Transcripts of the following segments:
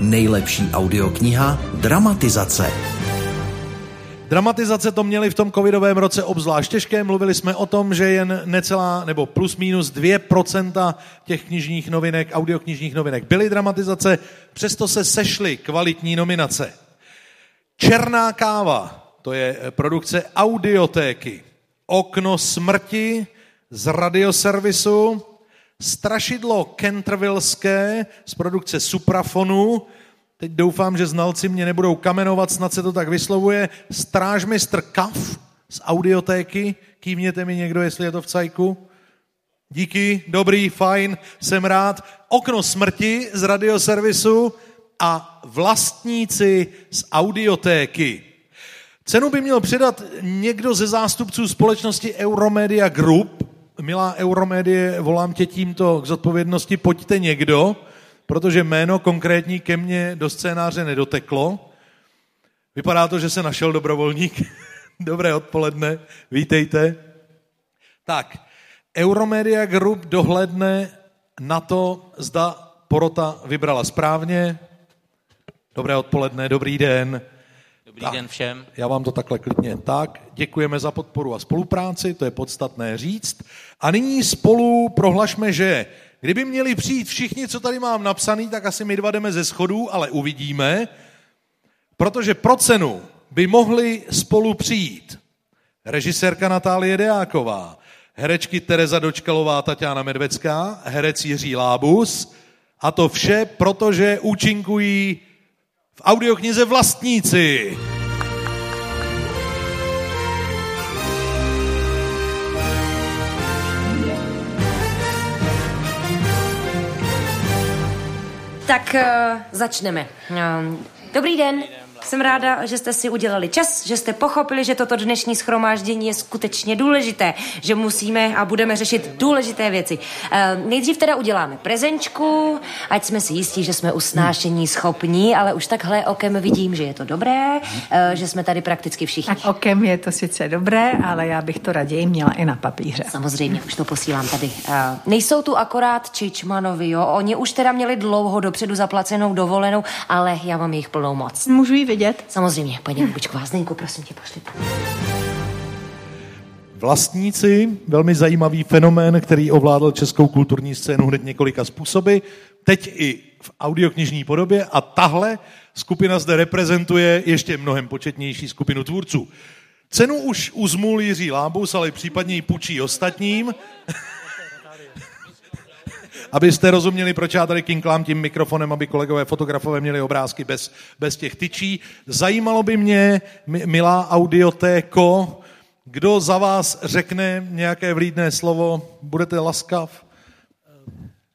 Nejlepší audiokniha Dramatizace. Dramatizace to měly v tom covidovém roce obzvlášť těžké. Mluvili jsme o tom, že jen necelá nebo plus minus 2% těch knižních novinek, audioknižních novinek byly dramatizace, přesto se sešly kvalitní nominace. Černá káva, to je produkce Audiotéky. Okno smrti z radioservisu, Strašidlo Cantervillské z produkce Suprafonu, teď doufám, že znalci mě nebudou kamenovat, snad se to tak vyslovuje, Strážmistr Kaff z Audiotéky, kývněte mi někdo, jestli je to v cajku. Díky, dobrý, fajn, jsem rád. Okno smrti z radioservisu a Vlastníci z Audiotéky. Cenu by měl předat někdo ze zástupců společnosti Euromedia Group. Milá Euromedie, volám tě tímto k zodpovědnosti, pojďte někdo, protože jméno konkrétní ke mně do scénáře nedoteklo. Vypadá to, že se našel dobrovolník. Dobré odpoledne, vítejte. Tak, Euromedia Group dohlédne na to, zda porota vybrala správně. Dobré odpoledne, dobrý den. Dobrý den všem. Já vám to takhle klidně. Tak, děkujeme za podporu a spolupráci, to je podstatné říct. A nyní spolu prohlašme, že kdyby měli přijít všichni, co tady mám napsaný, tak asi my dva jdeme ze schodů, ale uvidíme, protože pro cenu by mohli spolu přijít režisérka Natálie Dáková, herečky Tereza Dočkalová, Tatiana Medvecká, herec Jiří Lábus, a to vše, protože účinkují v audioknize Vlastníci. Tak začneme. Dobrý den. Jsem ráda, že jste si udělali čas, že jste pochopili, že toto dnešní shromáždění je skutečně důležité, že musíme a budeme řešit důležité věci. Nejdřív teda uděláme prezenčku, ať jsme si jistí, že jsme usnášení schopní, ale už takhle okem vidím, že je to dobré, že jsme tady prakticky všichni. Tak okem je to sice dobré, ale já bych to raději měla i na papíře. Samozřejmě, už to posílám tady. Nejsou tu akorát Čičmanovi, jo? Oni už teda měli dlouho dopředu zaplacenou dovolenou, ale já mám jejich plnou moc. Můžu ji vidět? Samozřejmě, paní Lubičková, Zdenku, prosím tě, pošli. Vlastníci, velmi zajímavý fenomén, který ovládl českou kulturní scénu hned několika způsoby, teď i v audioknižní podobě, a tahle skupina zde reprezentuje ještě mnohem početnější skupinu tvůrců. Cenu už uzmul Jiří Lábus, ale případně ji půjčí ostatním. Abyste rozuměli, proč já tady kinklám tím mikrofonem, aby kolegové fotografové měli obrázky bez těch tyčí. Zajímalo by mě, milá Audiotéko, kdo za vás řekne nějaké vlídné slovo, budete laskav?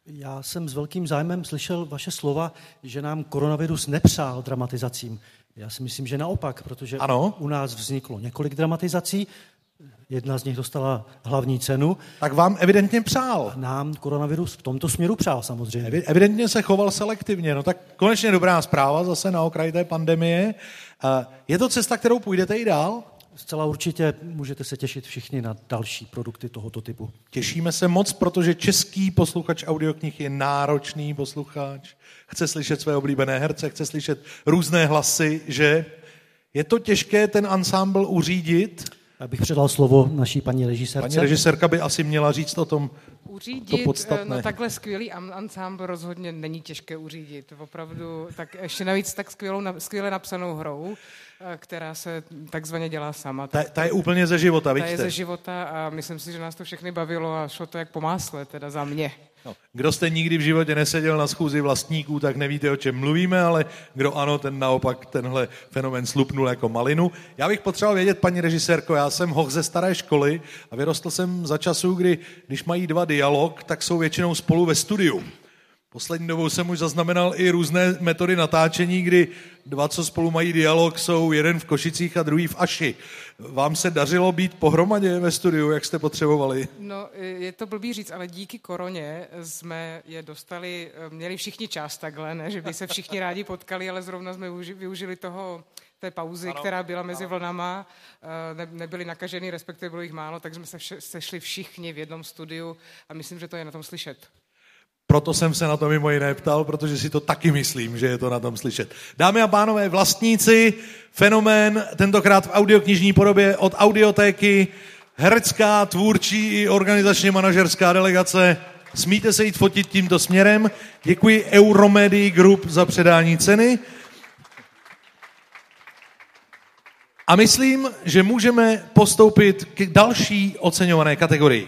Já jsem s velkým zájmem slyšel vaše slova, že nám koronavirus nepřál dramatizacím. Já si myslím, že naopak, protože ano, u nás vzniklo několik dramatizací, jedna z nich dostala hlavní cenu. Tak vám evidentně přál. A nám koronavirus v tomto směru přál samozřejmě. Evidentně se choval selektivně. No tak konečně dobrá zpráva zase na okraji té pandemie. Je to cesta, kterou půjdete i dál? Zcela určitě, můžete se těšit všichni na další produkty tohoto typu. Těšíme se moc, protože český posluchač audioknih je náročný posluchač. Chce slyšet své oblíbené herce, chce slyšet různé hlasy, že je to těžké ten ansámbl uřídit. Abych předal slovo naší paní režisérce. Paní režisérka by asi měla říct o tom uřídit, to podstatné. No takhle skvělý ansámbl rozhodně není těžké uřídit. Opravdu, tak ještě navíc tak skvěle napsanou hrou, která se takzvaně dělá sama. Ta je úplně ze života, vidíte? Ta je ze života a myslím si, že nás to všechny bavilo a šlo to jak po másle, teda za mě. No, kdo jste nikdy v životě neseděl na schůzi vlastníků, tak nevíte, o čem mluvíme, ale kdo ano, ten naopak tenhle fenomén slupnul jako malinu. Já bych potřeboval vědět, paní režisérko, já jsem hoch ze staré školy a vyrostl jsem za časů, když mají dva dialog, tak jsou většinou spolu ve studiu. Poslední dobou jsem už zaznamenal i různé metody natáčení, kdy dva, co spolu mají dialog, jsou jeden v Košicích a druhý v Aši. Vám se dařilo být pohromadě ve studiu, jak jste potřebovali? No, je to blbý říct, ale díky koroně jsme je dostali, měli všichni čas takhle, ne, že by se všichni rádi potkali, ale zrovna jsme využili té pauzy, ano, která byla mezi vlnama, nebyli nakažený, respektive bylo jich málo, tak jsme se sešli všichni v jednom studiu a myslím, že to je na tom slyšet. Proto jsem se na to mimo jiné ptal, protože si to taky myslím, že je to na tom slyšet. Dámy a pánové, Vlastníci, fenomén, tentokrát v audioknižní podobě od Audiotéky, herecká, tvůrčí i organizačně manažerská delegace. Smíte se jít fotit tímto směrem. Děkuji Euromedia Group za předání ceny. A myslím, že můžeme postoupit k další oceňované kategorii.